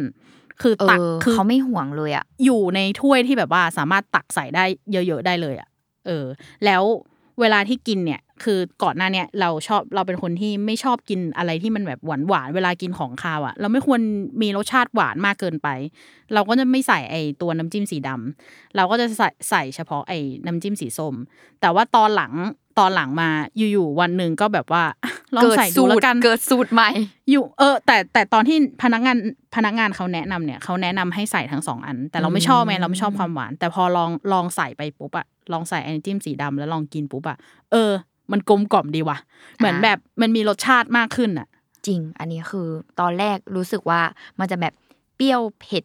คือตักคือเขาไม่ห่วงเลยอ่ะอยู่ในถ้วยที่แบบว่าสามารถตักใส่ได้เยอะๆได้เลยอ่ะแล้วเวลาที่กินเนี่ยคือก่อนหน้าเนี่ยเราเป็นคนที่ไม่ชอบกินอะไรที่มันแบบหวานเวลากินของคาวอ่ะเราไม่ควรมีรสชาติหวานมากเกินไปเราก็จะไม่ใส่ไอตัวน้ำจิ้มสีดำเราก็จะใส่เฉพาะไอน้ำจิ้มสีส้มแต่ว่าตอนหลังมาอยู่ๆวันนึงก็แบบว่าลองใส่ดูแล้วกันเกิดสูตรใหม่อยู่แต่ตอนที่พนักงานเขาแนะนำเนี่ยเขาแนะนำให้ใส่ทั้ง2อันแต่เราไม่ชอบเราไม่ชอบความหวานแต่พอลองใส่ไปปุ๊บอ่ะลองใส่ไอน้ำจิ้มสีดำแล้วลองกินปุ๊บอ่ะมันกลมกล่อมดีว่ะเหมือนแบบมันมีรสชาติมากขึ้นอ่ะจริงอันนี้คือตอนแรกรู้สึกว่ามันจะแบบเปรี้ยวเผ็ด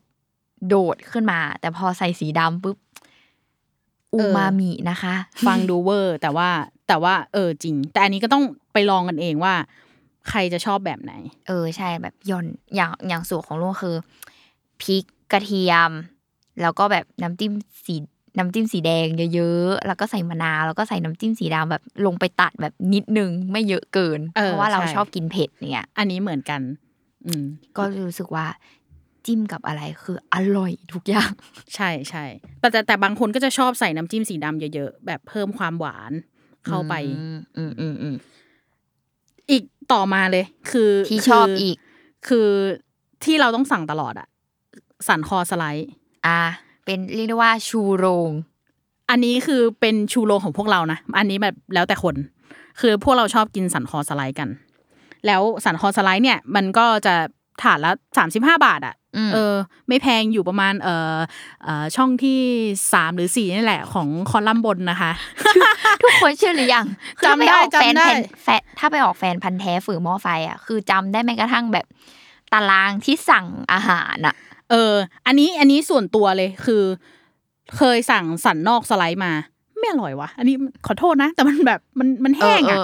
โดดขึ้นมาแต่พอใส่สีดำปุ๊บอูมามินะคะฟังดูเวอร์แต่ว่าจริงแต่อันนี้ก็ต้องไปลองกันเองว่าใครจะชอบแบบไหนใช่แบบย่อนอย่างสูตรของลุงคือพริกกระเทียมแล้วก็แบบน้ำจิ้มสีแดงเยอะๆแล้วก็ใส่มะนาวแล้วก็ใส่น้ำจิ้มสีดำแบบลงไปตัดแบบนิดนึงไม่เยอะเกินเพราะว่าเราชอบกินเผ็ดเนี่ยอันนี้เหมือนกันก็รู้สึกว่าจิ้มกับอะไรคืออร่อยทุกอย่างใช่ๆแต่บางคนก็จะชอบใส่น้ำจิ้มสีดำเยอะๆแบบเพิ่มความหวานเข้าไปอีกต่อมาเลยคือที่ชอบอีกคือที่เราต้องสั่งตลอดอะสันคอสไลด์เป็นเรียกได้ว่าชูโรงอันนี้คือเป็นชูโรงของพวกเรานะอันนี้แบบแล้วแต่คนคือพวกเราชอบกินสันคอสไลด์กันแล้วสันคอสไลด์เนี่ยมันก็จะถาดละ35 บาทอ่ะไม่แพงอยู่ประมาณช่องที่3หรือ4นี่แหละของคอลัมน์บนนะคะ ทุกคนเชื่อหรือยังจำได้ถ้าไปออกแฟนพันธุ์แท้ฝือหม้อไฟอ่ะคือจำได้แม้กระทั่งแบบตารางที่สั่งอาหารอ่ะอันนี้ส่วนตัวเลยคือเคยสั่งสันนอกสไลด์มาไม่อร่อยวะอันนี้ขอโทษนะแต่มันแบบมันแห้งอ่ะ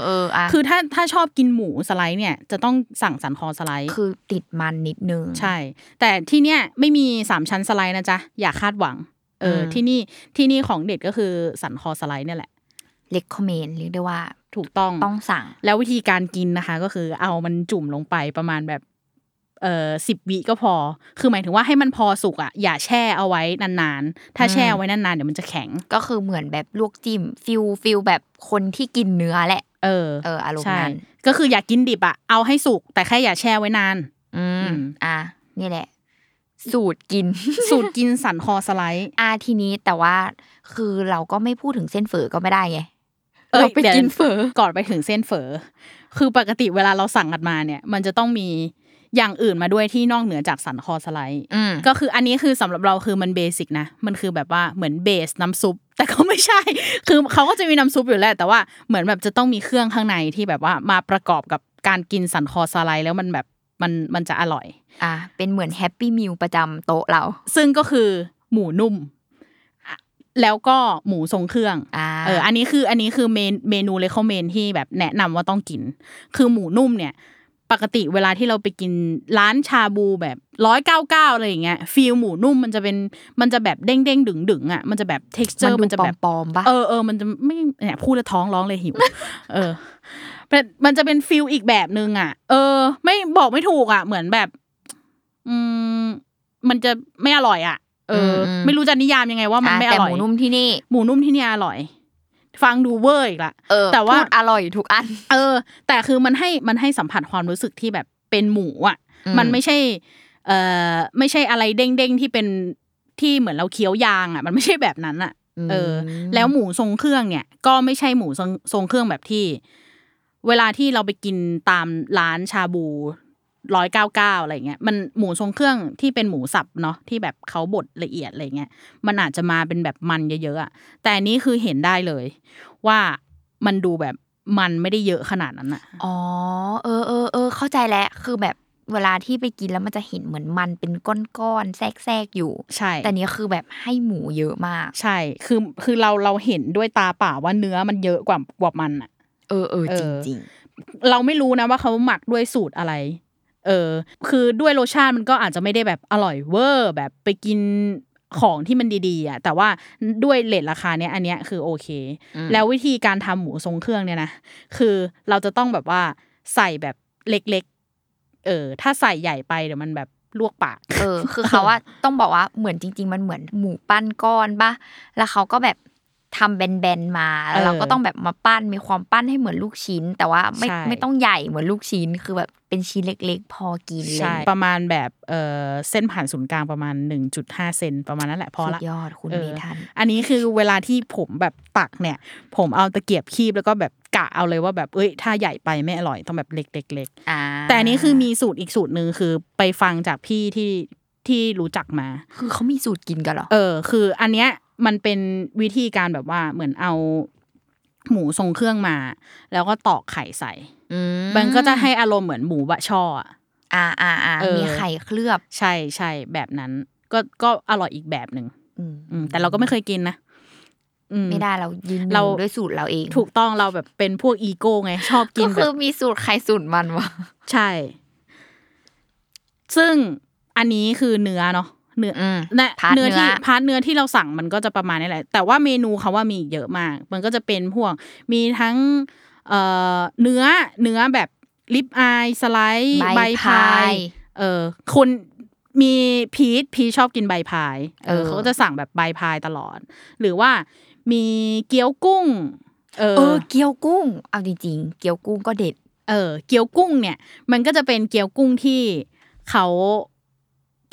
คือถ้าชอบกินหมูสไลด์เนี่ยจะต้องสั่งสันคอสไลด์คือติดมันนิดนึงใช่แต่ที่เนี้ยไม่มี3ชั้นสไลด์นะจ๊ะอย่าคาดหวังที่นี่ของเด็ดก็คือสันคอสไลด์เนี่ยแหละrecommend เรียกได้ว่าถูกต้องสั่งแล้ววิธีการกินนะคะก็คือเอามันจุ่มลงไปประมาณแบบ 10วิก็พอคือหมายถึงว่าให้มันพอสุกอ่ะอย่าแช่เอาไว้นานๆถ้าแช่ไว้นานๆเดี๋ยวมันจะแข็งก็คือเหมือนแบบลวกจิ้มฟิลแบบคนที่กินเนื้อแหละอารมณ์นั้นก็คืออยากกินดิบอ่ะเอาให้สุกแต่แค่อย่าแช่ไว้นานนี่แหละสูตรกินสันคอสไลด์ทีนี้แต่ว่าคือเราก็ไม่พูดถึงเส้นเฝอก็ไม่ได้ไงเราไปกินเฝอก่อนไปถึงเส้นเฝอคือปกติเวลาเราสั่งกันมาเนี่ยมันจะต้องมีอย่างอื่นมาด้วยที่นอกเหนือจากสันคอสไลด์ก็คืออันนี้คือสำหรับเราคือมันเบสิกนะมันคือแบบว่าเหมือนเบสน้ำซุปแต่ก็ไม่ใช่คือเขาก็จะมีน้ำซุปอยู่แล้วแต่ว่าเหมือนแบบจะต้องมีเครื่องข้างในที่แบบว่ามาประกอบกับการกินสันคอสไลด์แล้วมันแบบมันจะอร่อยเป็นเหมือนแฮปปี้มิลประจำโต๊ะเราซึ่งก็คือหมูนุ่มแล้วก็หมูทรงเครื่องอันนี้คือเมนูเรคคอมเมนด์ที่แบบแนะนำว่าต้องกินคือหมูนุ่มเนี่ยปกติเวลาที่เราไปกินร้านชาบูแบบ199อะไรอย่างเงี้ยฟีลหมูนุ่มมันจะแบบเด้งๆดึงๆอ่ะมันจะแบบ texture มันจะแบบปอมๆป่ะมันจะไม่เนี่ยพูดแล้วท้องร้องเลยหิว มันจะเป็นฟีลอีกแบบนึงอ่ะไม่บอกไม่ถูกอ่ะเหมือนแบบมันจะไม่อร่อยอ่ะไม่รู้จะนิยามยังไงว่ามันไม่อร่อยแต่หมูนุ่มที่นี่อร่อยฟังดูเวอร์อีกละแต่ว่าอร่อยทุกอันแต่คือมันให้สัมผัสความรู้สึกที่แบบเป็นหมูอ่ะมันไม่ใช่ไม่ใช่อะไรเด้งๆที่เป็นที่เหมือนเราเคี้ยวยางอ่ะมันไม่ใช่แบบนั้นอ่ะแล้วหมูทรงเครื่องเนี่ยก็ไม่ใช่หมูทรงเครื่องแบบที่เวลาที่เราไปกินตามร้านชาบู199อะไรเงี้ยมันหมูทรงเครื่องที่เป็นหมูสับเนาะที่แบบเขาบดละเอียดอะไรเงี้ยมันอาจจะมาเป็นแบบมันเยอะๆอ่ะแต่อันนี้คือเห็นได้เลยว่ามันดูแบบมันไม่ได้เยอะขนาดนั้นอ่ะเข้าใจแล้วคือแบบเวลาที่ไปกินแล้วมันจะเห็นเหมือนมันเป็นก้อนๆแทรกๆอยู่ใช่แต่นี้คือแบบให้หมูเยอะมากใช่คือเราเห็นด้วยตาเปล่าว่าเนื้อมันเยอะกว่ามันอ่ะจริงๆเราไม่รู้นะว่าเขาหมักด้วยสูตรอะไรคือด้วยรสชาติมันก็อาจจะไม่ได้แบบอร่อยเวอร์แบบไปกินของที่มันดีๆอ่ะแต่ว่าด้วยเรทราคาเนี้ยอันเนี้ยคือโอเคแล้ววิธีการทำหมูทรงเครื่องเนี่ยนะคือเราจะต้องแบบว่าใส่แบบเล็กๆถ้าใส่ใหญ่ไปเดี๋ยวมันแบบลวกปากคือเขาว่าต้องบอกว่าเหมือนจริงๆมันเหมือนหมูปั้นก้อนป่ะแล้วเขาก็แบบทำแบนๆมาแล้วเราก็ต้องแบบมาปั้นมีความปั้นให้เหมือนลูกชิ้นแต่ว่าไม่ต้องใหญ่เหมือนลูกชิ้นคือแบบเป็นชิ้นเล็กๆพอกินเลยประมาณแบบเส้นผ่านศูนย์กลางประมาณ 1.5 เซนประมาณนั้นแหละพอละสุดยอดคุณเมทันอันนี้คือเวลาที่ผมแบบตักเนี่ยผมเอาตะเกียบคีบแล้วก็แบบกะเอาเลยว่าแบบถ้าใหญ่ไปไม่อร่อยต้องแบบเล็กๆแต่อันนี้คือมีสูตรอีกสูตรนึงคือไปฟังจากพี่ที่รู้จักมาคือเขามีสูตรกินกันเหรอคืออันเนี้ยมันเป็นวิธีการแบบว่าเหมือนเอาหมูทรงเครื่องมาแล้วก็ตอกไข่ใส่มันก็จะให้อารมณ์เหมือนหมูบะช่อมีไข่เคลือบใช่ๆแบบนั้นก็อร่อยอีกแบบนึงแต่เราก็ไม่เคยกินนะไม่ได้เรายืนด้วยสูตรเราเองถูกต้องเราแบบเป็นพวกอีโก้ไงชอบกินแบบก็คือมีสูตรใครสูตรมันวะใช่ซึ่งอันนี้คือเนื้อที่พาร์ทเนื้อที่เราสั่งมันก็จะประมาณนี้แหละแต่ว่าเมนูเขาว่ามีเยอะมากมันก็จะเป็นพวกมีทั้งเนื้อแบบลิปอายสไลด์ใบพายคนมีพีชชอบกินใบพายเขาก็จะสั่งแบบใบพายตลอดหรือว่ามีเกี๊ยวกุ้งเกี๊ยวกุ้งเอาจริงๆเกี๊ยวกุ้งก็เด็ดเกี๊ยวกุ้งเนี่ยมันก็จะเป็นเกี๊ยวกุ้งที่เขา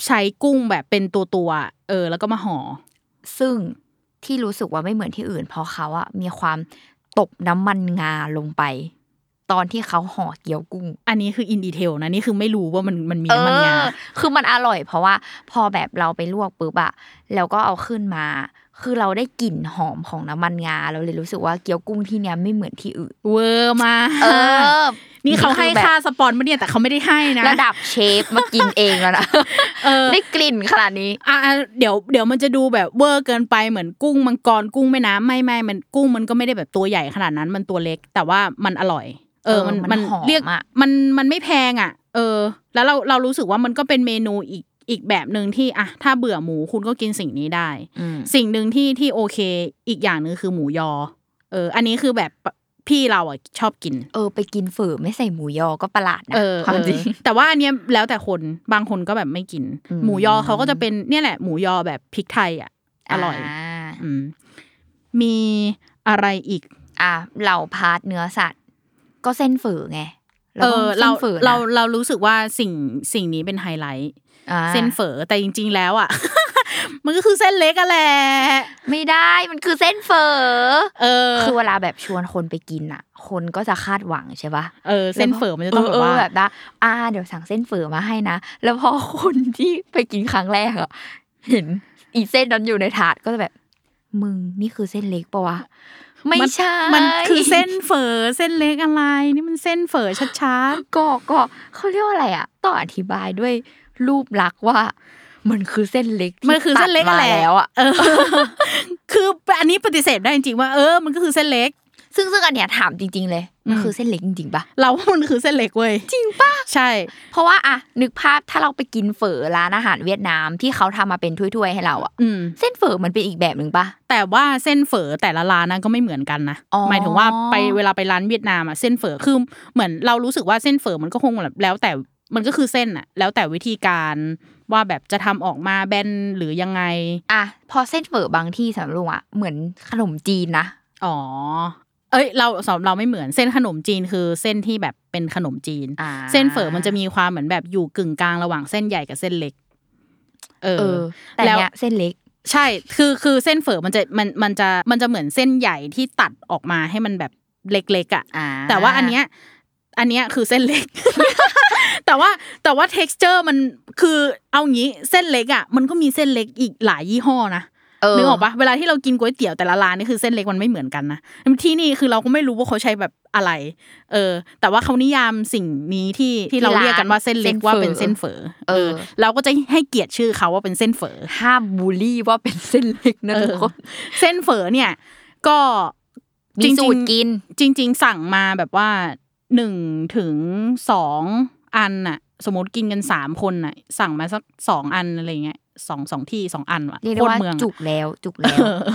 ใช้กุ้งแบบเป็นตัวแล้วก็มาห่อซึ่งที่รู้สึกว่าไม่เหมือนที่อื่นเพราะเขาอะมีความตบน้ำมันงาลงไปตอนที่เขาห่อเกี๊ยวกุ้งอันนี้คืออินดีเทลนะนี่คือไม่รู้ว่ามันมีน้ำมันงาคือมันอร่อยเพราะว่าพอแบบเราไปลวกปุ๊บอะแล้วก็เอาขึ้นมาคือเราได้กลิ่นหอมของน้ำมันงาเราเลยรู้สึกว่าเกี๊ยวกุ้งที่เนี่ยไม่เหมือนที่อื่นเวอร์มากนี่เขาให้ค่าสปอนเซอร์เนี่ยแต่เขาไม่ได้ให้นะระดับเชฟมากินเองแล้วนะได้กลิ่นขนาดนี้เดี๋ยวมันจะดูแบบเวอร์เกินไปเหมือนกุ้งมังกรกุ้งแม่น้ำไม่มันกุ้งมันก็ไม่ได้แบบตัวใหญ่ขนาดนั้นมันตัวเล็กแต่ว่ามันอร่อยมันเรียกมันไม่แพงอ่ะแล้วเรารู้สึกว่ามันก็เป็นเมนูอีกแบบนึงที่อ่ะถ้าเบื่อหมูคุณก็กินสิ่งนี้ได้สิ่งนึงที่โอเคอีกอย่างนึงคือหมูยออันนี้คือแบบ พี่เราอ่ะชอบกินไปกินฝือไม่ใส่หมูยอก็ประหลาดนะความจริงแต่ว่าอันเนี้ยแล้วแต่คนบางคนก็แบบไม่กินหมูยอเขาก็จะเป็นเนี่ยแหละหมูยอแบบพริกไทยอ่ะอร่อยมีอะไรอีกเหล่าพาร์ทเนื้อสัตว์ก็เส้นฝือไงเรารู้สึกว่าสิ่งนี้เป็นไฮไลท์เส้นฝือแต่จริงๆแล้วอ่ะ มันก็คือเส้นเล็กอะแหละไม่ได้มันคือเส้นเฟอคือเวลาแบบชวนคนไปกินอ่ะคนก็จะคาดหวังใช่ป่ะเส้นเฟอมันจะต้องแบบว่าแบบนะเดี๋ยวสั่งเส้นเฟอมาให้นะแล้วพอคนที่ไปกินครั้งแรกอ่ะเห็นอีเส้นนั้นอยู่ในถาดก็จะแบบมึงนี่คือเส้นเล็กปะวะไม่ใช่มันคือเส้นเฟอเส้นเล็กอะไรนี่มันเส้นเฟอชัดๆก็เขาเรียกว่าอะไรอ่ะต้องอธิบายด้วยรูปลักษณ์ว่ามันคือเส้นเล็กมันคือเส้นเล็กแล้วอ่ะคืออันนี้ปฏิเสธได้จริงๆว่ามันก็คือเส้นเล็กซึ่งอันเนี้ยถามจริงๆเลยมันคือเส้นเล็กจริงๆป่ะเราว่ามันคือเส้นเล็กเว้ยจริงป่ะใช่เพราะว่านึกภาพถ้าเราไปกินเฝอร้านอาหารเวียดนามที่เขาทำมาเป็นถ้วยๆให้เราอ่ะเส้นเฝอมันเป็นอีกแบบนึงป่ะแต่ว่าเส้นเฝอแต่ละร้านนั้นก็ไม่เหมือนกันนะหมายถึงว่าไปเวลาไปร้านเวียดนามอ่ะเส้นเฝอคือเหมือนเรารู้สึกว่าเส้นเฝอมันก็คงแบบแล้วแต่มันก็คือเส้นอ่ะแล้วแต่วิธีการว่าแบบจะทำออกมาแบนหรือยังไงพอเส้นเฝอบางที่สำหรับลุงอะเหมือนขนมจีนนะเราสำหรับเราไม่เหมือนเส้นขนมจีนคือเส้นที่แบบเป็นขนมจีนเส้นเฝอมันจะมีความเหมือนแบบอยู่กึ่งกลางระหว่างเส้นใหญ่กับเส้นเล็กแต่เนี้ยเส้นเล็กใช่คือเส้นเฝอมันจะเหมือนเส้นใหญ่ที่ตัดออกมาให้มันแบบเล็กๆอ่ะแต่ว่าอันเนี้ยคือเส้นเล็ก แต่ว่า texture มันคือเอางี้เส้นเล็กอ่ะมันก็มีเส้นเล็กอีกหลายยี่ห้อนะนึกออกปะเวลาที่เรากินก๋วยเตี๋ยวแต่ละร้านนี่คือเส้นเล็กมันไม่เหมือนกันนะที่นี่คือเราก็ไม่รู้ว่าเขาใช้แบบอะไรแต่ว่าเขานิยามสิ่งนี้ที่เราเรียกกันว่าเส้นเล็กว่าเป็นเส้นเฝอเราก็จะให้เกียรติชื่อเขาว่าเป็นเส้นเฝอห้ามบูลลี่ว่าเป็นเส้นเล็กนะทุกคนเส้นเฝอเนี่ยก็จริงๆกินจริงๆสั่งมาแบบว่า1ถึง2อันน่ะสมมุติกินกัน3คนน่ะสั่งมาสัก2อันอะไรเงี้ย2ที่2อันว่ะคนเมืองจุกแล้ว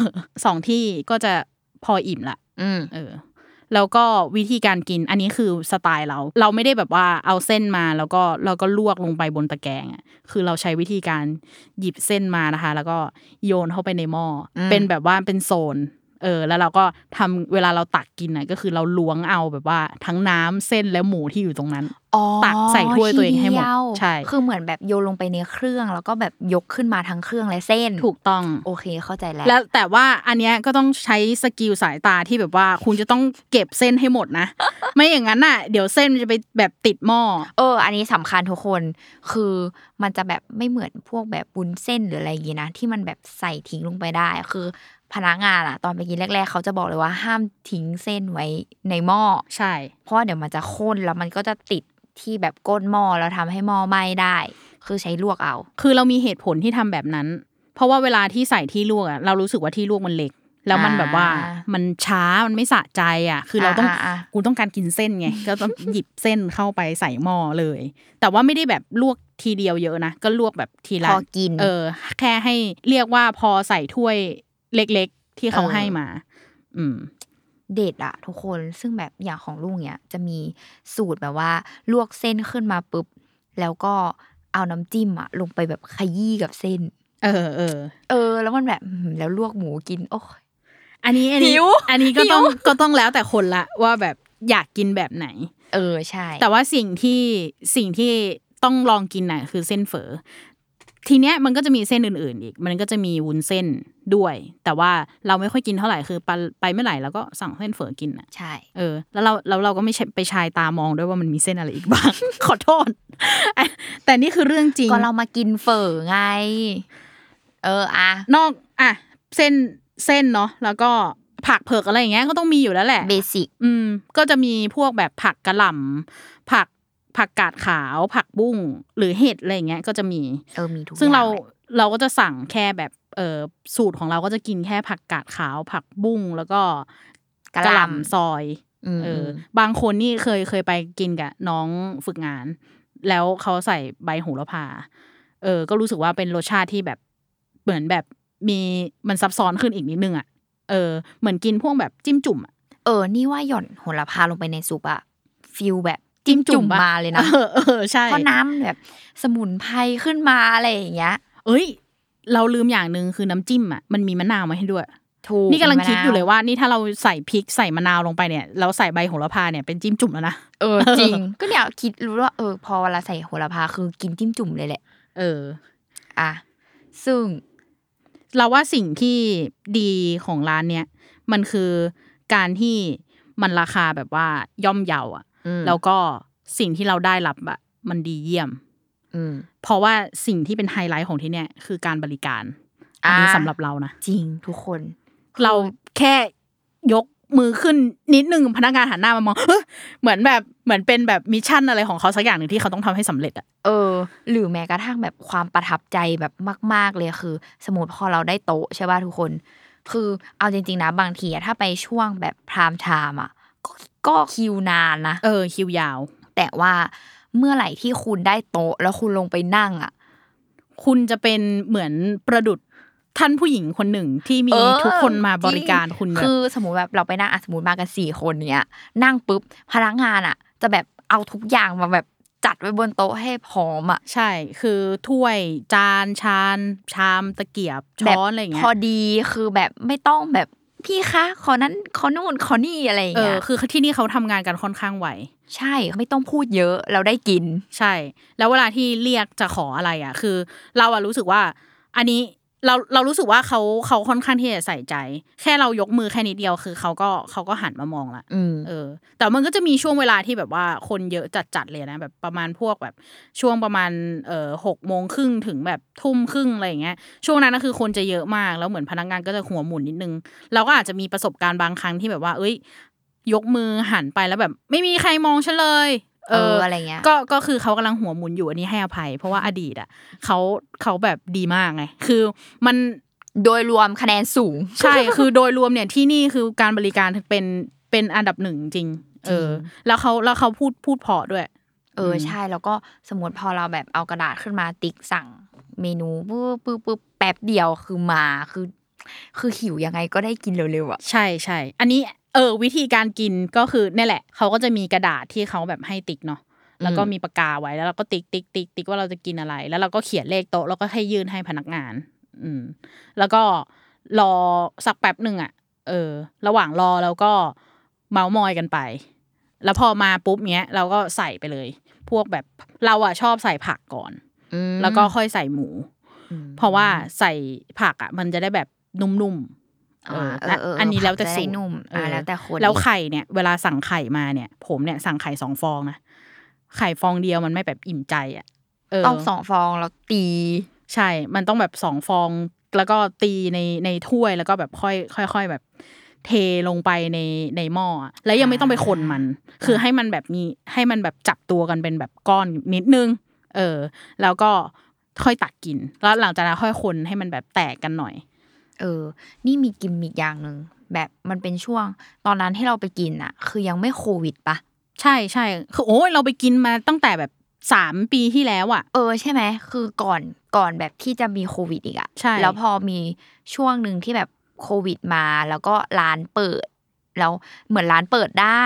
2ที่ก็จะพออิ่มละแล้วก็วิธีการกินอันนี้คือสไตล์เราไม่ได้แบบว่าเอาเส้นมาแล้วก็ลวกลงไปบนตะแกรงอ่ะคือเราใช้วิธีการหยิบเส้นมานะคะแล้วก็โยนเข้าไปในหม้อเป็นแบบว่าเป็นโซนแล้วเราก็ทำเวลาเราตักกินน่ะก็คือเราล้วงเอาแบบว่าทั้งน้ำเส้นและหมูที่อยู่ตรงนั้นตักใส่ถ้วยตัวเองให้หมดใช่คือเหมือนแบบโยนลงไปในเครื่องแล้วก็แบบยกขึ้นมาทั้งเครื่องและเส้นถูกต้องโอเคเข้าใจแล้วแต่ว่าอันเนี้ยก็ต้องใช้สกิลสายตาที่แบบว่าคุณจะต้องเก็บเส้นให้หมดนะไม่อย่างนั้นน่ะเดี๋ยวเส้นมันจะไปแบบติดหม้ออันนี้สำคัญทุกคนคือมันจะแบบไม่เหมือนพวกแบบบุญเส้นหรืออะไรอย่างงี้นะที่มันแบบใส่ทิ้งลงไปได้คือพนักงานอะตอนไปกินแรกๆเขาจะบอกเลยว่าห้ามทิ้งเส้นไว้ในหม้อใช่เพราะเดี๋ยวมันจะข้นแล้วมันก็จะติดที่แบบก้นหม้อแล้วทำให้หม้อไหม้ได้คือใช้ลวกเอาคือเรามีเหตุผลที่ทำแบบนั้นเพราะว่าเวลาที่ใส่ที่ลวกอะเรารู้สึกว่าที่ลวกมันเล็กแล้วมันแบบว่ามันช้ามันไม่สะใจอะคือเราต้องกูต้องการกินเส้นไงก็ต้องหยิบเส้นเข้าไปใส่หม้อเลยแต่ว่าไม่ได้แบบลวกทีเดียวเยอะนะก็ลวกแบบทีละพอกินแค่ให้เรียกว่าพอใส่ถ้วยเล็กๆที่เขาให้มาเด็ดอะทุกคนซึ่งแบบอย่างของลุงเนี่ยจะมีสูตรแบบว่าลวกเส้นขึ้นมาปุ๊บแล้วก็เอาน้ำจิ้มอะลงไปแบบขยี้กับเส้นแล้วมันแบบแล้วลวกหมูกินโอ้ยอันนี้ก็ต้องแล้วแต่คนละว่าแบบอยากกินแบบไหนใช่แต่ว่าสิ่งที่ต้องลองกินน่ะคือเส้นเฝอทีเนี้ยมันก็จะมีเส้นอื่นๆอีกมันก็จะมีวุ้นเส้นด้วยแต่ว่าเราไม่ค่อยกินเท่าไหร่คือไปเมื่อไหร่เราก็สั่งเส้นเฝอกินน่ะใช่แล้วเราก็ไม่ไปชายตามองด้วยว่ามันมีเส้นอะไรอีกบ้าง ขอโทษ แต่นี่คือเรื่องจริงก็เรามากินเฝอไงนอกเส้นเนาะแล้วก็ผักเผือกอะไรอย่างเงี้ยก็ต้องมีอยู่แล้วแหละเบสิกก็จะมีพวกแบบผักกะหล่ำผักกาดขาวผักบุ้งหรือเห็ดอะไรอย่างเงี้ยก็จะมีมีทุกอย่างซึ่งเราก็จะสั่งแค่แบบสูตรของเราก็จะกินแค่ผักกาดขาวผักบุ้งแล้วก็กะหล่ำซอยบางคนนี่เคยไปกินกับน้องฝึกงานแล้วเขาใส่ใบโหระพาก็รู้สึกว่าเป็นรสชาติที่แบบเหมือนแบบมีมันซับซ้อนขึ้นอีกนิดนึงอ่ะเหมือนกินพวกแบบจิ้มจุ่ม นี่ว่าหย่อนโหระพาลงไปในซุปอะฟิลแบบจิ้มจุ่มมาเลยนะใช่เพราะน้ำแบบสมุนไพรขึ้นมาอะไรอย่างเงี้ยเอ้ยเราลืมอย่างนึงคือน้ำจิ้มอะมันมีมะนาวมาให้ด้วยนี่กำลังคิดอยู่เลยว่านี่ถ้าเราใส่พริกใส่มะนาวลงไปเนี่ยเราใส่ใบโหระพาเนี่ยเป็นจิ้มจุ่มแล้วนะจริงก็เนี่ยคิดรู้ว่าพอเวลาใส่โหระพาคือกินจิ้มจุ่มเลยแหละอ่ะซึ่งเราว่าสิ่งที่ดีของร้านเนี้ยมันคือการที่มันราคาแบบว่าย่อมเยาอ่ะแล้วก็สิ่งที่เราได้รับอ่ะมันดีเยี่ยมเพราะว่าสิ่งที่เป็นไฮไลท์ของที่เนี่ยคือการบริการอันนี้สำหรับเรานะจริงทุกคนเราแค่ยกมือขึ้นนิดนึงพนักงานหันหน้ามามองเหมือนแบบเหมือนเป็นแบบมิชชั่นอะไรของเขาสักอย่างนึงที่เขาต้องทำให้สำเร็จอ่ะหรือแม้กระทั่งแบบความประทับใจแบบมากๆเลยคือสมมุติพอเราได้โต๊ะใช่ป่ะทุกคนคือเอาจริงๆนะบางทีถ้าไปช่วงแบบไพม์ไทม์อ่ะก็คิวนานนะคิวยาวแต่ว่าเมื่อไหร่ที่คุณได้โต๊ะแล้วคุณลงไปนั่งอ่ะคุณจะเป็นเหมือนประดุจท่านผู้หญิงคนหนึ่งที่มีทุกคนมาบริการคุณคือสมมุติแบบเราไปนั่งสมมุติมากัน4คนเนี้ยนั่งปุ๊บพนักงานอ่ะจะแบบเอาทุกอย่างมาแบบจัดไว้บนโต๊ะให้พร้อมอ่ะใช่คือถ้วยจานชามตะเกียบช้อนอะไรอย่างเงี้ยพอดีคือแบบไม่ต้องแบบพี่คะขอนั้นขอนู่นขอนี่อะไรอย่างเงี้ยคือที่นี่เขาทำงานกันค่อนข้างไวใช่ไม่ต้องพูดเยอะเราได้กินใช่แล้วเวลาที่เรียกจะขออะไรอ่ะคือเราอ่ะรู้สึกว่าอันนี้เรารู้สึกว่าเขาค่อนข้างที่จะใส่ใจแค่เรายกมือแค่นิดเดียวคือเขาก็หันมามองละแต่มันก็จะมีช่วงเวลาที่แบบว่าคนเยอะจัดๆเลยนะแบบประมาณพวกแบบช่วงประมาณ18:30ถึงแบบ20:30อะไรอย่างเงี้ยช่วงนั้นก็คือคนจะเยอะมากแล้วเหมือนพนักงานก็จะหัวหมุนนิดนึงเราก็อาจจะมีประสบการณ์บางครั้งที่แบบว่าเอ้ยยกมือหันไปแล้วแบบไม่มีใครมองฉันเลยอะไรเงี้ยก็คือเขากำลังหัวหมุนอยู่อันนี้ให้อภัยเพราะว่าอดีตอ่ะเขาแบบดีมากไงคือมันโดยรวมคะแนนสูงใช่คือโดยรวมเนี่ยที่นี่คือการบริการเป็นอันดับ1จริงแล้วเขาพูดพอด้วยใช่แล้วก็สมมติพอเราแบบเอากระดาษขึ้นมาติ๊กสั่งเมนูปึ๊บแป๊บเดียวคือมาคือหิวยังไงก็ได้กินเร็วๆอ่ะใช่ๆอันนี้วิธีการกินก็คือนี่แหละเขาก็จะมีกระดาษที่เขาแบบให้ติ๊กเนาะแล้วก็มีปากกาไว้แล้วเราก็ติ๊กว่าเราจะกินอะไรแล้วเราก็เขียนเลขโต๊ะแล้วก็ให้ยื่นให้พนักงานแล้วก็รอสักแป๊บนึงอ่ะระหว่างรอเราก็เมาท์มอยกันไปแล้วพอมาปุ๊บเนี้ยเราก็ใส่ไปเลยพวกแบบเราอ่ะชอบใส่ผักก่อนแล้วก็ค่อยใส่หมูเพราะว่าใส่ผักอ่ะมันจะได้แบบนุ่มๆอันนี้แล้วแต่สูตรแล้วแต่คนแล้วไข่เนี่ยเวลาสั่งไข่มาเนี่ยผมเนี่ยสั่งไข่2ฟองนะไข่ฟองเดียวมันไม่แบบอิ่มใจอ่ะต้อง2ฟองแล้วตีใช่มันต้องแบบ2ฟองแล้วก็ตีในถ้วยแล้วก็แบบค่อยๆแบบเทลงไปในหม้อแล้วยังไม่ต้องไปคนมันคือให้มันแบบนี้ให้มันแบบจับตัวกันเป็นแบบก้อนนิดนึงแล้วก็ค่อยตักกินแล้วหลังจากนั้นค่อยคนให้มันแบบแตกกันหน่อยนี่มีกิมมิกอย่างนึงแบบมันเป็นช่วงตอนนั้นให้เราไปกินอ่ะคือยังไม่โควิดปะใช่ๆคือโอ้ยเราไปกินมาตั้งแต่แบบ3ปีที่แล้วอ่ะใช่ไหมคือก่อนแบบที่จะมีโควิดอีกอ่ะใช่แล้วพอมีช่วงนึงที่แบบโควิดมาแล้วก็ร้านเปิดแล้วเหมือนร้านเปิดได้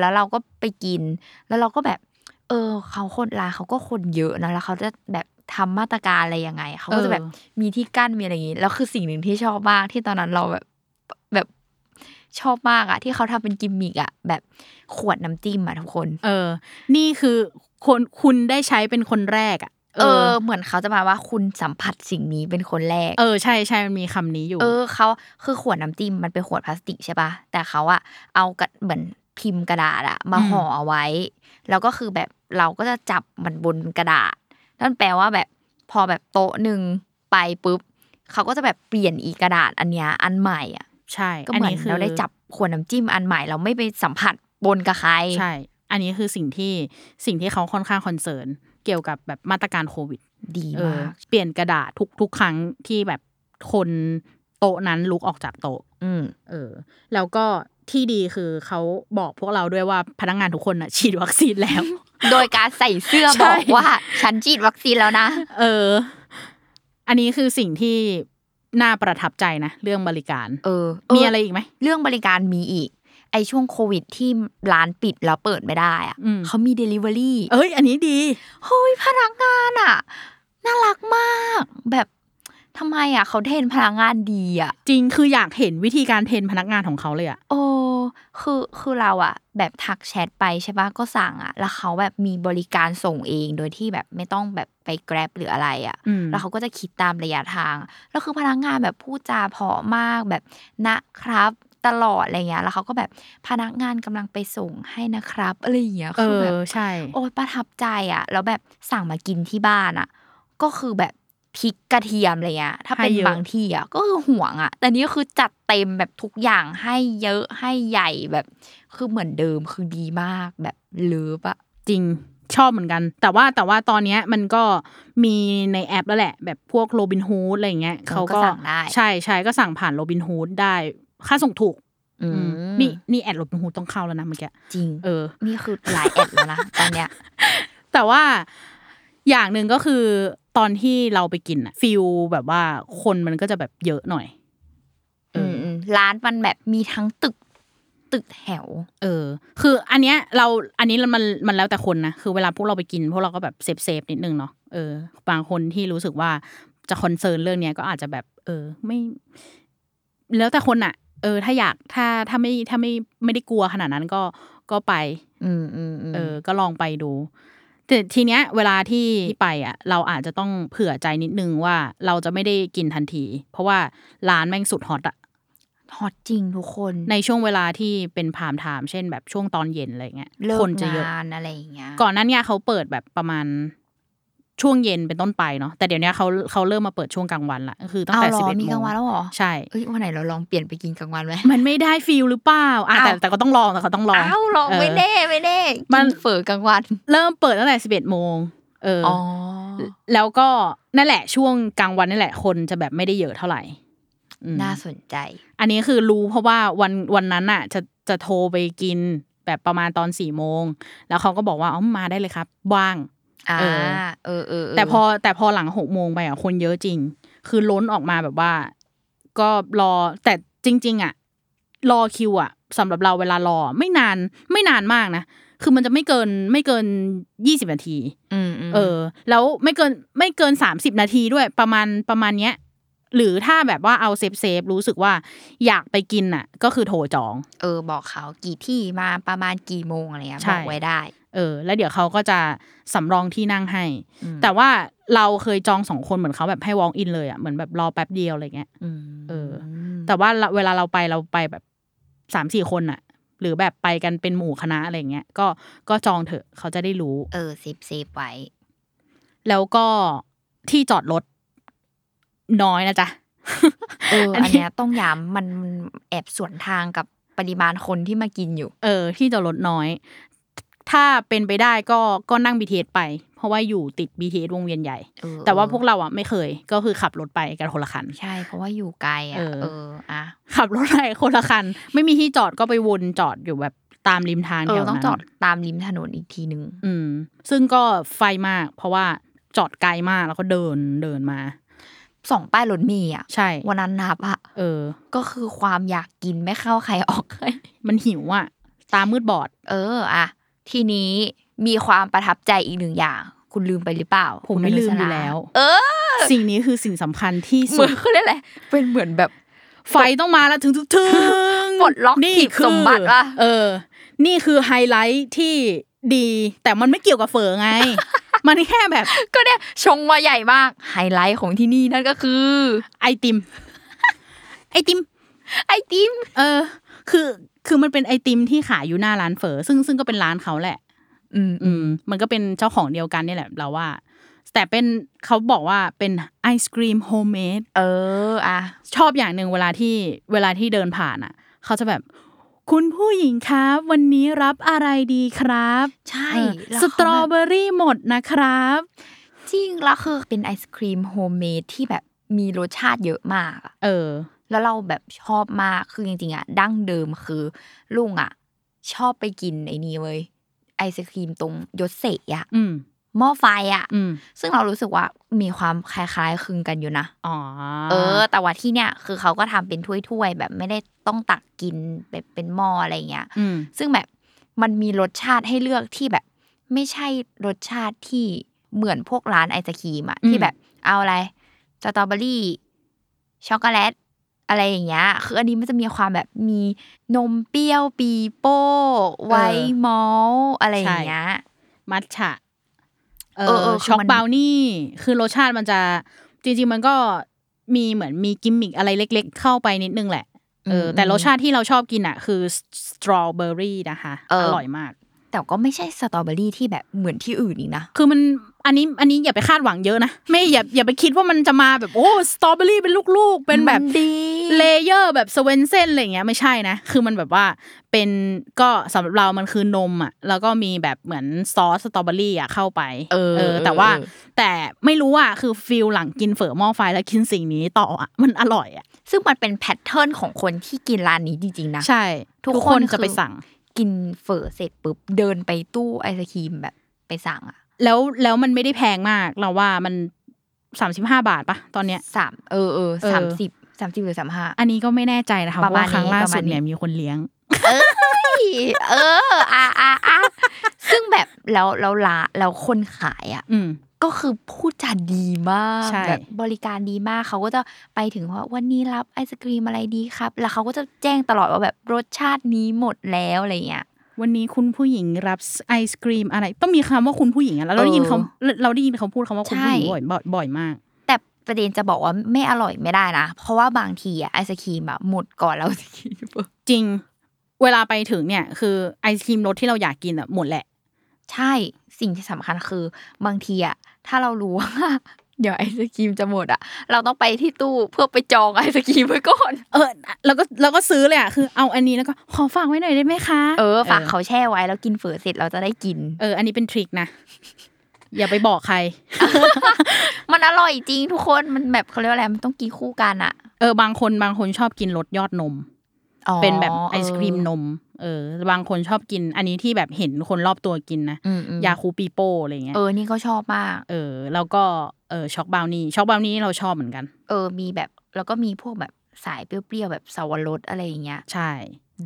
แล้วเราก็ไปกินแล้วเราก็แบบเขาคนร้านเขาก็คนเยอะนะแล้วเขาจะแบบทำมาตรการอะไรยังไงเขาก็จะแบบมีที่กั้นมีอะไรอย่างงี้แล้วคือสิ่งหนึ่งที่ชอบมากที่ตอนนั้นเราแบบชอบมากอ่ะที่เขาทำเป็นกิมมิกอ่ะแบบขวดน้ำจิ้มอ่ะทุกคนนี่คือคนคุณได้ใช้เป็นคนแรกอ่ะเหมือนเขาจะมาว่าคุณสัมผัสสิ่งนี้เป็นคนแรกใช่ใช่มันมีคำนี้อยู่เขาคือขวดน้ำจิ้มมันเป็นขวดพลาสติกใช่ป่ะแต่เขาอ่ะเอาเหมือนพิมพ์กระดาษอ่ะมาห่อเอาไว้แล้วก็คือแบบเราก็จะจับมันบนกระดาษนั่นแปลว่าแบบพอแบบโต๊ะนึงไปปุ๊บเขาก็จะแบบเปลี่ยนอีกกระดาษอันเนี้ยอันใหม่อ่ะใช่ก็เหมือนเราได้จับขวดน้ำจิ้มอันใหม่เราไม่ไปสัมผัสบนกับใครใช่อันนี้คือสิ่งที่เขาค่อนข้างคอนเซิร์นเกี่ยวกับแบบมาตรการโควิดดีมากเปลี่ยนกระดาษทุกครั้งที่แบบคนโต๊ะนั้นลุกออกจากโต๊ะแล้วก็ที่ดีคือเขาบอกพวกเราด้วยว่าพนักงานทุกคนน่ะฉีดวัคซีนแล้วโดยการใส่เสื้อบอกว่าฉันฉีดวัคซีนแล้วนะอันนี้คือสิ่งที่น่าประทับใจนะเรื่องบริการมีอะไรอีกมั้ยเรื่องบริการมีอีก ไอช่วงโควิดที่ร้านปิดแล้วเปิดไม่ได้อ่ะเขามี delivery เอ้ยอันนี้ดีเฮ้ยพนักงานอ่ะน่ารักมากแบบทำไมอ่ะเขาเทรนพนักงานดีอ่ะจริงคืออยากเห็นวิธีการเทรนพนักงานของเขาเลยอ่ะโอ้คือเราอ่ะแบบทักแชทไปใช่ป่ะก็สั่งอ่ะแล้วเขาแบบมีบริการส่งเองโดยที่แบบไม่ต้องแบบไป Grab หรืออะไรอ่ะแล้วเขาก็จะคิดตามระยะทางแล้วคือพนักงานแบบพูดจาเพราะมากแบบนะครับตลอดอะไรเงี้ยแล้วเขาก็แบบพนักงานกำลังไปส่งให้นะครับอะไรอย่างเงี้ยคือแบบใช่โอ้ประทับใจอ่ะแล้วแบบสั่งมากินที่บ้านอ่ะก็คือแบบพริกกระเทียมอะไรเงี้ยถ้าเป็นบางที่อ่ะก็คือห่วงอ่ะแต่นี่ก็คือจัดเต็มแบบทุกอย่างให้เยอะให้ใหญ่แบบคือเหมือนเดิมคือดีมากแบบเลิฟอ่ะจริงชอบเหมือนกันแต่ว่าตอนเนี้ยมันก็มีในแอปแล้วแหละแบบพวก Robinhood อะไรเงี้ยเขาก็ใช่ๆก็สั่งผ่าน Robinhood ได้ค่าส่งถูกนี่แอด Robinhood ต้องเข้าแล้วนะเมื่อกี้จริงนี่คือหลายแอดแล้วนะตอนเนี้ยแต่ว่าอย่างนึงก็คือตอนที่เราไปกินอะฟิลแบบว่าคนมันก็จะแบบเยอะหน่อยร้านมันแบบมีทั้งตึกแถวคืออันนี้มันแล้วแต่คนนะคือเวลาพวกเราไปกินพวกเราก็แบบเซฟนิดนึงเนาะบางคนที่รู้สึกว่าจะคอนเซิร์นเรื่องเนี้ยก็อาจจะแบบไม่แล้วแต่คนอะถ้าอยากถ้าไม่ได้กลัวขนาดนั้นก็ไปก็ลองไปดูแต่ทีเนี้ยเวลาที่ไปอ่ะเราอาจจะต้องเผื่อใจนิดนึงว่าเราจะไม่ได้กินทันทีเพราะว่าร้านแม่งสุดฮอตอ่ะฮอตจริงทุกคนในช่วงเวลาที่เป็นพามไทม์เช่นแบบช่วงตอนเย็นอะไรเงี้ยคนจะเยอะอะไรอย่างเงี้ยก่อนนั้นเนี่ยเขาเปิดแบบประมาณช่วงเย็นเป็นต้นไปเนาะแต่เดี๋ยวนี้เขาเริ่มมาเปิดช่วงกลางวันละคือตั้งแต่ 11:00 น.มีกลางวันแล้วหรอใช่เอ้ยวันไหนเราลองเปลี่ยนไปกินกลางวันมั้ยมันไม่ได้ฟีลหรือเปล่าอ่ะแต่ก็ต้องลองแต่เขาต้องลองอ้าวลองไม่แน่มันเปิดกลางวันเริ่มเปิดตั้งแต่ 11:00 น.อ๋อแล้วก็นั่นแหละช่วงกลางวันนั่นแหละคนจะแบบไม่ได้เยอะเท่าไหร่น่าสนใจอันนี้คือรู้เพราะว่าวันนั้นน่ะจะโทรไปกินแบบประมาณตอน 4:00 น.แล้วเขาก็บอกว่าอ๋อมาได้เลยครับว่างแต่พอหลัง 6:00 น.ไปอ่ะคนเยอะจริงคือล้นออกมาแบบว่าก็รอแต่จริงๆอ่ะรอคิวอ่ะสำหรับเราเวลารอไม่นานมากนะคือมันจะไม่เกิน20นาทีแล้วไม่เกิน30นาทีด้วยประมาณเนี้ยหรือถ้าแบบว่าเอาเซฟรู้สึกว่าอยากไปกินน่ะก็คือโทรจองบอกเขากี่ที่มาประมาณกี่โมงอะไรเงี้ยบอกไว้ได้แล้วเดี๋ยวเขาก็จะสำรองที่นั่งให้แต่ว่าเราเคยจอง2คนเหมือนเขาแบบให้ walk in เลยอ่ะเหมือนแบบรอแป๊บเดียวอะไรเงี้ยแต่ว่าเวลาเราไปแบบ 3-4 คนน่ะหรือแบบไปกันเป็นหมู่คณะอะไรเงี้ยก็จองเถอะเขาจะได้รู้เซฟไว้แล้วก็ที่จอดรถน้อยนะจ๊ะอันเนี้ยต้องย้ำมันแอบสวนทางกับปริมาณคนที่มากินอยู่ที่จอดรถน้อยถ้าเป็นไปได้ก็นั่ง BTS ไปเพราะว่าอยู่ติด BTS วงเวียนใหญ่แต่ว่าพวกเราอ่ะไม่เคยก็คือขับรถไปกันคนละคันใช่เพราะว่าอยู่ไกลอ่ะขับรถไปคนละคันไม่มีที่จอดก็ไปวนจอดอยู่แบบตามริมทางแถวนั้นต้องจอดตามริมถนนอีกทีนึงซึ่งก็ไฟมากเพราะว่าจอดไกลมากแล้วก็เดินมา2ป้ายรถเมล์อ่ะใช่วันนั้นนับอ่ะก็คือความอยากกินไม่เข้าใครออกใครมันหิวอ่ะตามืดบอดอ่ะทีนี้มีความประทับใจอีกหนึ่งอย่างคุณลืมไปหรือเปล่าผมไม่ลืมอยู่แล้วสิ่งนี้คือสิ่งสำคัญที่สุดเขาเรียกอะไรเป็นเหมือนแบบไฟต้องมาแล้วถึงหมดล็อกขีดสมบัติว่ะนี่คือไฮไลท์ที่ดีแต่มันไม่เกี่ยวกับเฟอร์ไงมันแค่แบบก็เนี่ยชงมาใหญ่มากไฮไลท์ของที่นี่นั่นก็คือไอติมคือมันเป็นไอติมที่ขายอยู่หน้าร้านเฝอซึ่งก็เป็นร้านเขาแหละมันก็เป็นเจ้าของเดียวกันนี่แหละเราว่าแต่เป็นเขาบอกว่าเป็นไอศกรีมโฮมเมดอ่ะชอบอย่างนึงเวลาที่เดินผ่านอ่ะเขาจะแบบคุณผู้หญิงครับวันนี้รับอะไรดีครับใช่สตรอเบอรี่หมดนะครับจริงแล้วคือเป็นไอศกรีมโฮมเมดที่แบบมีรสชาติเยอะมากแล้วเราแบบชอบมากคือจริงๆอ่ะดั้งเดิมคือลุงอ่ะชอบไปกินไอ้นี่เว้ยไอศกรีมตรงยศเสะอ่ะ หม้อไฟอ่ะซึ่งเรารู้สึกว่ามีความคล้ายๆคลึงกันอยู่นะอ๋อเออแต่ว่าที่เนี่ยคือเขาก็ทำเป็นถ้วยๆแบบไม่ได้ต้องตักกินแบบเป็นหม้ออะไรอย่างเงี้ยซึ่งแบบมันมีรสชาติให้เลือกที่แบบไม่ใช่รสชาติที่เหมือนพวกร้านไอศกรีมอ่ะที่แบบเอาอะไรสตรอเบอรี่ช็อกโกแลตอะไรอย่างเงี้ยคืออันนี้มันจะมีความแบบมีนมเปรี้ยวปีโป้ไวท์มอลต์อะไรอย่างเงี้ยมัทฉะช็อกบราวนี่คือรสชาติมันจะจริงๆมันก็มีเหมือนมีกิมมิคอะไรเล็กๆเข้าไปนิดนึงแหละแต่รสชาติที่เราชอบกินอ่ะคือสตรอเบอรี่นะคะอร่อยมากแต่ก็ไม่ใช่สตรอเบอรี่ที่แบบเหมือนที่อื่นอีกนะคือมันอันนี้อย่าไปคาดหวังเยอะนะไม่อย่าไปคิดว่ามันจะมาแบบโอ้สตรอเบอรี่เป็นลูกๆเป็นแบบเลเยอร์แบบสเวนเซ่นอะไรอย่างเงี้ยไม่ใช่นะคือมันแบบว่าเป็นก็สำหรับเรามันคือนมอ่ะแล้วก็มีแบบเหมือนซอสสตรอเบอรี่อ่ะเข้าไปแต่ว่าแต่ไม่รู้อ่ะคือฟีลหลังกินเฝอหม้อไฟแล้วกินสิ่งนี้ต่ออ่ะมันอร่อยอ่ะซึ่งมันเป็นแพทเทิร์นของคนที่กินร้านนี้จริงๆนะใช่ทุกคนจะไปสั่งกินเฝอเสร็จปุ๊บเดินไปตู้ไอศกรีมแบบไปสั่งอ่ะแล้วมันไม่ได้แพงมากเราว่ามัน35 บาทป่ะตอนเนี้ย30หรือ35อันนี้ก็ไม่แน่ใจนะคะเพราะว่าครั้งล่าสุดเนี่ยมีคนเลี้ยงซึ่งแบบแล้วคนขายอ่ะก็คือพูดจาดีมากแบบบริการดีมากเขาก็จะไปถึงว่าวันนี้รับไอศกรีมอะไรดีครับแล้วเขาก็จะแจ้งตลอดว่าแบบรสชาตินี้หมดแล้วอะไรเงี้ยวันนี้คุณผู้หญิงรับไอศกรีมอะไรต้องมีคำว่าคุณผู้หญิงอะแล้วเราได้ยินเขาพูดคำว่าคุณผู้หญิงบ่อยมากแต่ประเด็นจะบอกว่าไม่อร่อยไม่ได้นะเพราะว่าบางทีอะไอศกรีมแบบหมดก่อนเราจะกินจริงเวลาไปถึงเนี่ยคือไอศกรีมรสที่เราอยากกินอะหมดแหละใช่สิ่งที่สำคัญคือบางทีอะถ้าเรารู้ว่าเดี๋ยวไอศกรีมจะหมดอะเราต้องไปที่ตู้เพื่อไปจองไอศกรีมไว้ก่อนแล้วก็ซื้อเลยอะคือเอาอันนี้แล้วก็ขอฝากไว้หน่อยได้ไหมคะฝากเขาแช่ไว้แล้วกินเฝอเสร็จเราจะได้กินอันนี้เป็นทริคนะอย่าไปบอกใครมันอร่อยจริงทุกคนมันแบบเขาเรียกว่าอะไรมันต้องกินคู่กันอะบางคนชอบกินรสยอดนมเป็นแบบไอศกรีมนมบางคนชอบกินอันนี้ที่แบบเห็นคนรอบตัวกินนะยาคูปีโป้อะไรเงี้ยนี่ก็ชอบมากแล้วก็ช็อกบราวนี่เราชอบเหมือนกันมีแบบแล้วก็มีพวกแบบสายเปรี้ยวๆแบบสวรสอะไรอย่างเงี้ยใช่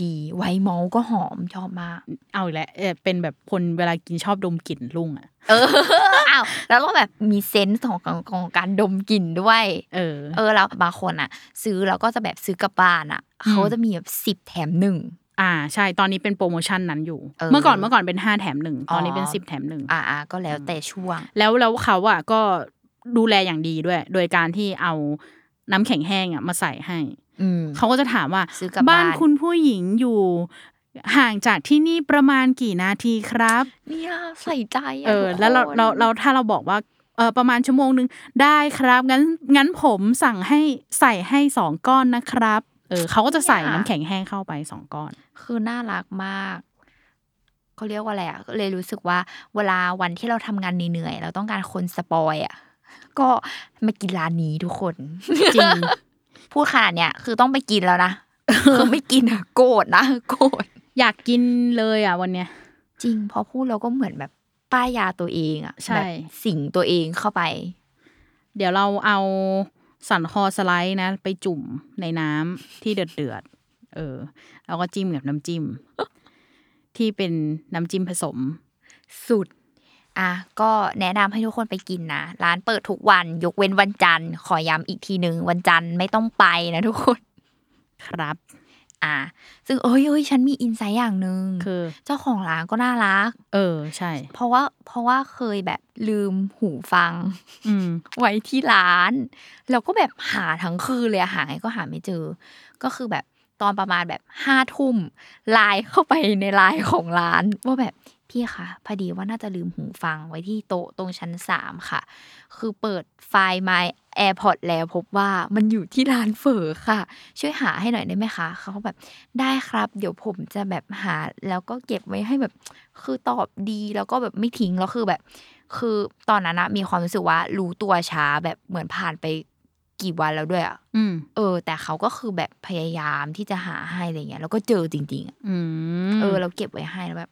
ดีไวท์มอลต์ก็หอมชอบมากเอาอีกแล้วเป็นแบบคนเวลากินชอบดมกลิ่นรุ่งอ่ะอ้าวแล้วก็แบบมีเซนส์ของการดมกลิ่นด้วยแล้วบางคนอ่ะซื้อแล้วก็จะแบบซื้อกลับบ้านอ่ะเขาจะมีแบบ10 แถม 1ใช่ตอนนี้เป็นโปรโมชั่นนั้นอยู่เมื่อก่อนเป็น5 แถม 1ตอนนี้เป็น10 แถม 1ก็แล้วแต่ช่วงแล้วเขาอ่ะก็ดูแลอย่างดีด้วยโดยการที่เอาน้ำแข็งแห้งอ่ะมาใส่ให้เขาก็จะถามว่าบ้านคุณผู้หญิงอยู่ห่างจากที่นี่ประมาณกี่นาทีครับเนี่ยใส่ใจแล้วเราถ้าเราบอกว่าประมาณ1 ชั่วโมงได้ครับงั้นผมสั่งให้ใส่ให้2 ก้อนนะครับเขาก็จะใส่น้ำแข็งแห้งเข้าไป2 ก้อนคือน่ารักมากเขาเรียกว่าอะไรอ่ะเลยรู้สึกว่าเวลาวันที่เราทำงานเหนื่อยเราต้องการคนสปอยอ่ะก็มากินร้านนี้ทุกคนจริงพูดขนาดเนี้ยคือต้องไปกินแล้วนะคือไม่กินอ่ะโกรธนะโกรธอยากกินเลยอ่ะวันเนี้ยจริงพอพูดเราก็เหมือนแบบป้ายยาตัวเองอ่ะแบบสิงตัวเองเข้าไปเดี๋ยวเราเอาสันคอสไลด์นะไปจุ่มในน้ำที่เดือดๆแล้วก็จิ้มกับน้ำจิ้ม ที่เป็นน้ำจิ้มผสมสุดก็แนะนำให้ทุกคนไปกินนะร้านเปิดทุกวันยกเว้นวันจันทร์ขอย้ำอีกทีนึงวันจันทร์ไม่ต้องไปนะทุกคนครับซึ่งเอ้ยฉันมีอินไซต์อย่างนึงคือเจ้าของร้านก็น่ารักใช่เพราะว่าเคยแบบลืมหูฟังไว้ที่ร้านแล้วก็แบบหาทั้งคืนเลยหาไงก็หาไม่เจอก็คือแบบตอนประมาณแบบ 5 ทุ่มไลน์เข้าไปในไลน์ของร้านว่าแบบพี่คะพอดีว่าน่าจะลืมหูฟังไว้ที่โต๊ะตรงชั้น3ค่ะคือเปิดไฟล์ My AirPods แล้วพบว่ามันอยู่ที่ร้านเฝอค่ะช่วยหาให้หน่อยได้ไหมคะเขาแบบได้ครับเดี๋ยวผมจะแบบหาแล้วก็เก็บไว้ให้แบบคือตอบดีแล้วก็แบบไม่ทิ้งแล้วคือแบบคือตอนนั้นนะมีความรู้สึกว่ารู้ตัวช้าแบบเหมือนผ่านไปกี่วันแล้วด้วยอ่ะแต่เขาก็คือแบบพยายามที่จะหาให้อะไรเงี้ยแล้วก็เจอจริงๆเราเก็บไว้ให้แล้วแบบ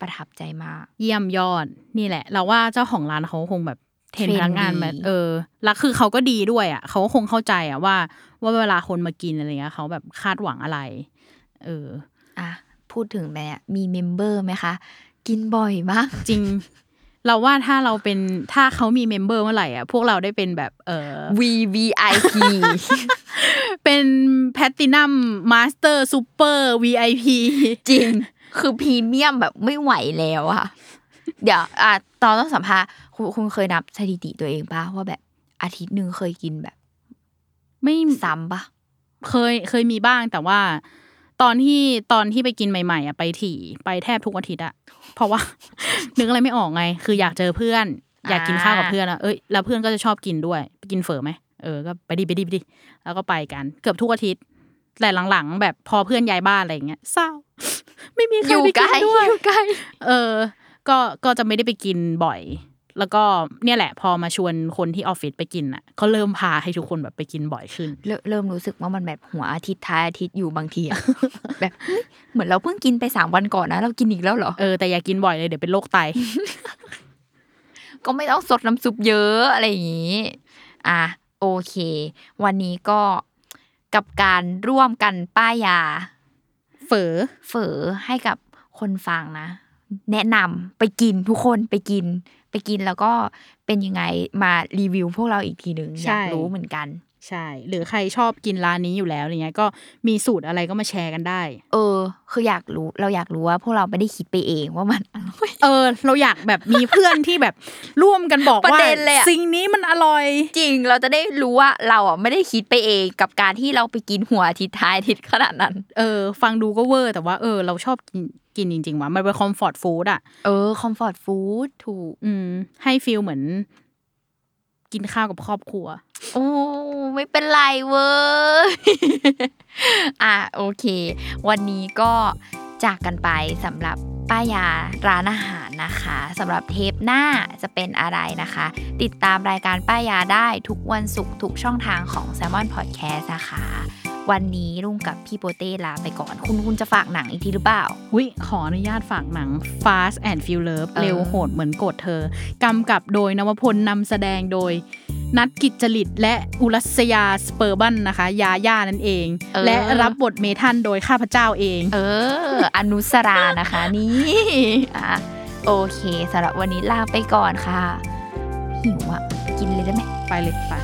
ประทับใจมากเยี่ยมยอดนี่แหละเราว่าเจ้าของร้านเขาคงแบบเทรนพนักงานมาแล้วคือเขาก็ดีด้วยอ่ะเขาคงเข้าใจอ่ะว่าเวลาคนมากินอะไรเงี้ยเขาแบบคาดหวังอะไรพูดถึงแม่มีเมมเบอร์ไหมคะกินบ่อยมากจริงเราว่าถ้าเขามีเมมเบอร์เมื่อไหร่อ่ะพวกเราได้เป็นแบบVVIP เป็นแพลตินัมมาสเตอร์ซูเปอร์ VIP จริงคือพรีเมียมแบบไม่ไหวแล้วอะเดี๋ยวตอนต้องสัมภาษณ์คุณเคยนับสถิติตัวเองป่ะว่าแบบอาทิตย์นึงเคยกินแบบไม่ซ้ำป่ะเคยมีบ้างแต่ว่าตอนที่ไปกินใหม่ๆอ่ะไปถี่ไปแทบทุกอาทิตย์อ่ะเพราะว่านึกอะไรไม่ออกไงคืออยากเจอเพื่อนอยากกินข้าวกับเพื่อนแล้วเพื่อนก็จะชอบกินด้วยไปกินเฝอไหมก็ไปดิแล้วก็ไปกันเกือบทุกอาทิตย์แต่หลังๆแบบพอเพื่อนย้ายบ้านอะไรอย่างเงี้ยเศร้าไม่มีใครไปกินด้วยอยู่ไกลก็จะไม่ได้ไปกินบ่อยแล้วก็เนี่ยแหละพอมาชวนคนที่ออฟฟิศไปกินน่ะก็เริ่มพาให้ทุกคนแบบไปกินบ่อยขึ้นเริ่มรู้สึกว่ามันแบบหัวอาทิตย์ท้ายอาทิตย์อยู่บางทีอ่ะ แบบเหมือนเราเพิ่งกินไป3วันก่อนนะเรากินอีกแล้วเหรอแต่อย่ากินบ่อยเลยเดี๋ยวเป็นโรคไต ก็ไม่ต้องสดน้ำซุปเยอะอะไรอย่างงี้โอเควันนี้ก็กับการร่วมกันป้ายยาเฝอให้กับคนฟังนะแนะนำไปกินทุกคนไปกินแล้วก็เป็นยังไงมารีวิวพวกเราอีกทีนึงอยากรู้เหมือนกันใช่หรือใครชอบกินร้านนี้อยู่แล้วอะไรเงี้ยก็มีสูตรอะไรก็มาแชร์กันได้คืออยากรู้เราอยากรู้ว่าพวกเราไม่ได้คิดไปเองว่ามันอร่อยเราอยากแบบมีเพื่อนที่แบบร่วมกันบอกว่าสิ่งนี้มันอร่อยจริงเราจะได้รู้ว่าเราอ่ะไม่ได้คิดไปเองกับการที่เราไปกินหัวอาทิตย์ท้ายอาทิตย์ขนาดนั้นฟังดูก็เวอร์แต่ว่าเราชอบกินจริงๆว่ะมันเป็นคอมฟอร์ตฟู้ดอ่ะคอมฟอร์ตฟู้ดถูกให้ฟีลเหมือนกินข้าวกับครอบครัวโอ้ไม่เป็นไรเว้ย โอเควันนี้ก็จากกันไปสำหรับป้ายาร้านอาหารนะคะสำหรับเทปหน้าจะเป็นอะไรนะคะติดตามรายการป้ายาได้ทุกวันศุกร์ทุกช่องทางของ Salmon Podcast นะคะวันนี้รุ่งกับพี่โปเต้ลาไปก่อนคุณจะฝากหนังอีกทีหรือเปล่าอุ๊ยขออนุญาตฝากหนัง Fast and Feel Love เร็วโหดเหมือนโกรธเธอกำกับโดยนวพลนำแสดงโดยนัทกิจจริตและอุรัสยาสเปอร์บันนะคะยาย่านั่นเองและรับบทเมทันโดยข้าพเจ้าเองอนุสรานะคะนี่โอเคสำหรับวันนี้ลาไปก่อนค่ะหิวอ่ะกินเลยได้ไหมไปเลยไป